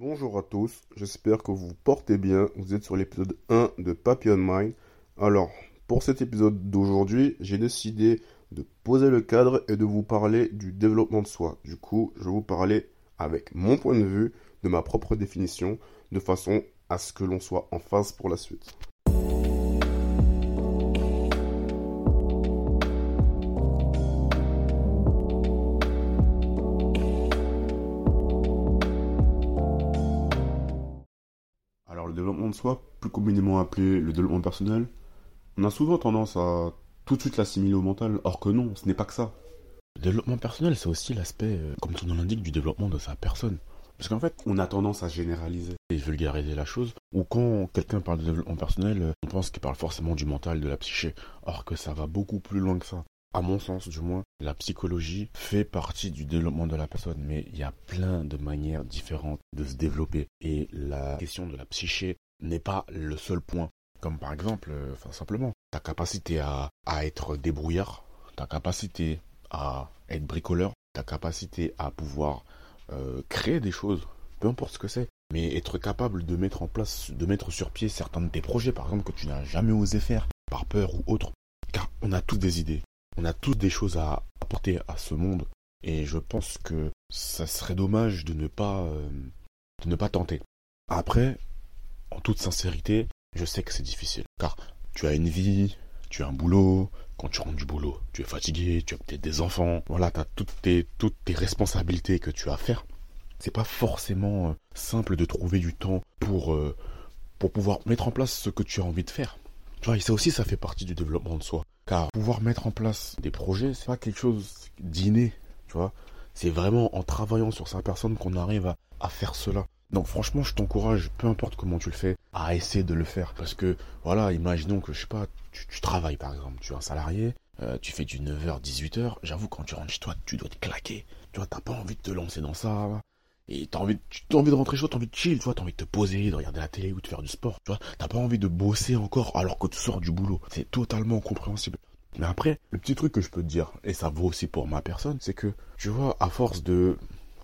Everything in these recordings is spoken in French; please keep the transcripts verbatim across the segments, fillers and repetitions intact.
Bonjour à tous, j'espère que vous vous portez bien, vous êtes sur l'épisode un de Papillon Mind. Alors, pour cet épisode d'aujourd'hui, j'ai décidé de poser le cadre et de vous parler du développement de soi. Du coup, je vais vous parler avec mon point de vue, de ma propre définition, de façon à ce que l'on soit en phase pour la suite. De soi, plus communément appelé le développement personnel, on a souvent tendance à tout de suite l'assimiler au mental, or que non, ce n'est pas que ça. Le développement personnel, c'est aussi l'aspect, comme son nom l'indique, du développement de sa personne. Parce qu'en fait, on a tendance à généraliser et vulgariser la chose, ou quand quelqu'un parle de développement personnel, on pense qu'il parle forcément du mental, de la psyché, or que ça va beaucoup plus loin que ça. À mon sens, du moins, la psychologie fait partie du développement de la personne, mais il y a plein de manières différentes de se développer, et la question de la psyché n'est pas le seul point. Comme par exemple, euh, enfin simplement, ta capacité à, à être débrouillard, ta capacité à être bricoleur, ta capacité à pouvoir euh, créer des choses, peu importe ce que c'est, mais être capable de mettre en place, de mettre sur pied certains de tes projets, par exemple, que tu n'as jamais osé faire, par peur ou autre, car on a tous des idées, on a tous des choses à apporter à ce monde, et je pense que ça serait dommage de ne pas, euh, de ne pas tenter. Après, en toute sincérité, je sais que c'est difficile, car tu as une vie, tu as un boulot, quand tu rentres du boulot, tu es fatigué, tu as peut-être des enfants, voilà, tu as toutes tes, toutes tes responsabilités que tu as à faire. C'est pas forcément simple de trouver du temps pour, euh, pour pouvoir mettre en place ce que tu as envie de faire. Tu vois, et ça aussi, ça fait partie du développement de soi, car pouvoir mettre en place des projets, c'est pas quelque chose d'inné, tu vois. C'est vraiment en travaillant sur sa personne qu'on arrive à, à faire cela. Donc franchement, je t'encourage, peu importe comment tu le fais, à essayer de le faire. Parce que, voilà, imaginons que, je sais pas, tu, tu travailles par exemple, tu es un salarié, euh, tu fais du neuf heures à dix-huit heures, j'avoue, quand tu rentres chez toi, tu dois te claquer. Tu vois, t'as pas envie de te lancer dans ça, là. Et t'as envie, t'as envie de rentrer chez toi, t'as envie de chill, tu vois, t'as envie de te poser, de regarder la télé ou de faire du sport, tu vois. T'as pas envie de bosser encore alors que tu sors du boulot. C'est totalement compréhensible. Mais après, le petit truc que je peux te dire, et ça vaut aussi pour ma personne, c'est que, tu vois, à force de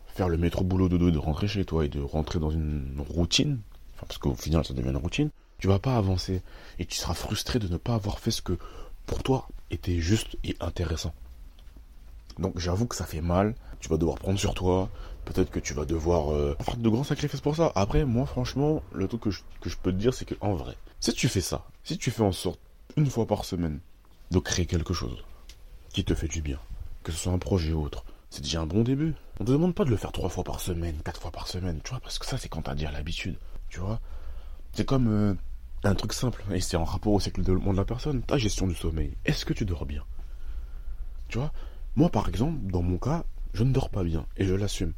faire le métro boulot dodo, de rentrer chez toi et de rentrer dans une routine, enfin parce qu'au final ça devient une routine, tu vas pas avancer et tu seras frustré de ne pas avoir fait ce que pour toi était juste et intéressant. Donc j'avoue que ça fait mal, tu vas devoir prendre sur toi, peut-être que tu vas devoir euh, faire de grands sacrifices pour ça. Après, moi franchement, le truc que je, que je peux te dire, c'est que en vrai, si tu fais ça, si tu fais en sorte une fois par semaine de créer quelque chose qui te fait du bien, que ce soit un projet ou autre, c'est déjà un bon début. On te demande pas de le faire trois fois par semaine, quatre fois par semaine, tu vois, parce que ça, c'est quand t'as déjà l'habitude, tu vois. C'est comme euh, un truc simple, et c'est en rapport aussi avec le développement de la personne, ta gestion du sommeil. Est-ce que tu dors bien? Tu vois, moi, par exemple, dans mon cas, je ne dors pas bien, et je l'assume.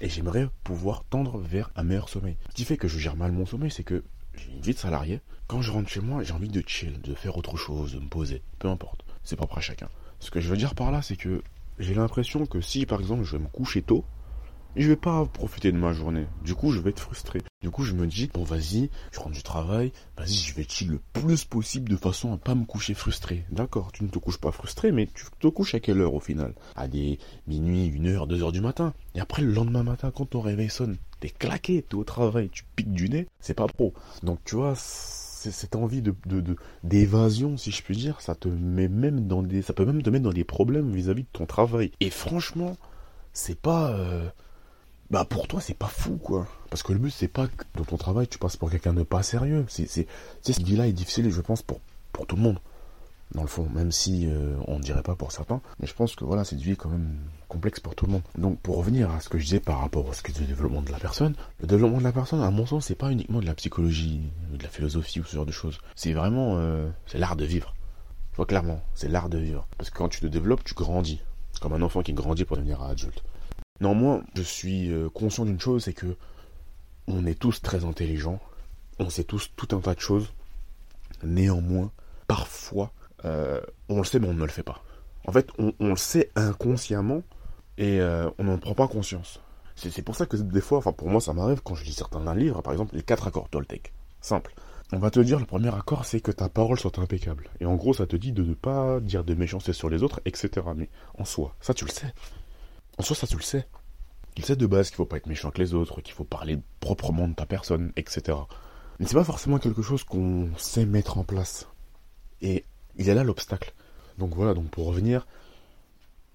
Et j'aimerais pouvoir tendre vers un meilleur sommeil. Ce qui fait que je gère mal mon sommeil, c'est que j'ai une vie de salarié. Quand je rentre chez moi, j'ai envie de chill, de faire autre chose, de me poser, peu importe. C'est propre à chacun. Ce que je veux dire par là, c'est que j'ai l'impression que si, par exemple, je vais me coucher tôt, je vais pas profiter de ma journée. Du coup, je vais être frustré. Du coup, je me dis, bon, vas-y, je rentre du travail, vas-y, je vais chill le plus possible de façon à pas me coucher frustré. D'accord, tu ne te couches pas frustré, mais tu te couches à quelle heure au final? À des minuit, une heure, deux heures du matin. Et après, le lendemain matin, quand ton réveil sonne, t'es claqué, t'es au travail, tu piques du nez, c'est pas pro. Donc, tu vois, c'est cette envie de, de, de, d'évasion, si je puis dire, ça te met même dans des, ça peut même te mettre dans des problèmes vis-à-vis de ton travail. Et franchement, c'est pas, euh, bah pour toi c'est pas fou quoi, parce que le but c'est pas que dans ton travail tu passes pour quelqu'un de pas sérieux. C'est, c'est, c'est ce deal-là est difficile, je pense, pour pour tout le monde, dans le fond, même si euh, on dirait pas pour certains, mais je pense que voilà, cette vie est quand même complexe pour tout le monde. Donc pour revenir à ce que je disais par rapport au ce que est le développement de la personne, le développement de la personne, à mon sens, c'est pas uniquement de la psychologie, de la philosophie ou ce genre de choses. C'est vraiment, euh, c'est l'art de vivre. Je vois clairement, c'est l'art de vivre. Parce que quand tu te développes, tu grandis, comme un enfant qui grandit pour devenir adulte. Néanmoins, je suis conscient d'une chose, c'est que on est tous très intelligents, on sait tous tout un tas de choses. Néanmoins, parfois, Euh, on le sait mais on ne le fait pas. En fait, on, on le sait inconsciemment et euh, on n'en prend pas conscience. C'est, c'est pour ça que des fois, enfin pour moi ça m'arrive quand je lis certains livres, par exemple les quatre accords Toltèques. Simple. On va te dire le premier accord, c'est que ta parole soit impeccable. Et en gros, ça te dit de ne pas dire de méchanceté sur les autres, et cetera. Mais en soi, ça tu le sais. En soi, ça tu le sais. Il sait de base qu'il ne faut pas être méchant avec les autres, qu'il faut parler proprement de ta personne, et cetera. Mais c'est pas forcément quelque chose qu'on sait mettre en place. Et il est là l'obstacle. Donc voilà, donc pour revenir,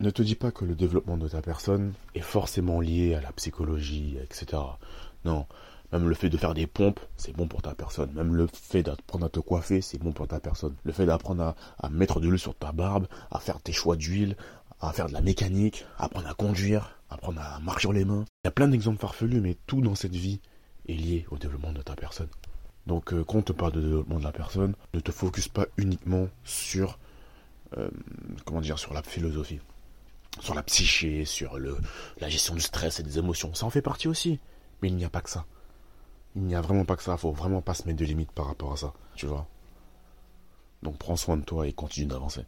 ne te dis pas que le développement de ta personne est forcément lié à la psychologie, et cetera. Non, même le fait de faire des pompes, c'est bon pour ta personne. Même le fait d'apprendre à te coiffer, c'est bon pour ta personne. Le fait d'apprendre à, à mettre de l'huile sur ta barbe, à faire tes choix d'huile, à faire de la mécanique, apprendre à conduire, apprendre à marcher sur les mains. Il y a plein d'exemples farfelus, mais tout dans cette vie est lié au développement de ta personne. Donc euh, quand on te parle de développement de la personne, ne te focus pas uniquement sur, euh, comment dire, sur la philosophie, sur la psyché, sur le, la gestion du stress et des émotions. Ça en fait partie aussi, mais il n'y a pas que ça. Il n'y a vraiment pas que ça, il ne faut vraiment pas se mettre de limites par rapport à ça, tu vois. Donc prends soin de toi et continue d'avancer.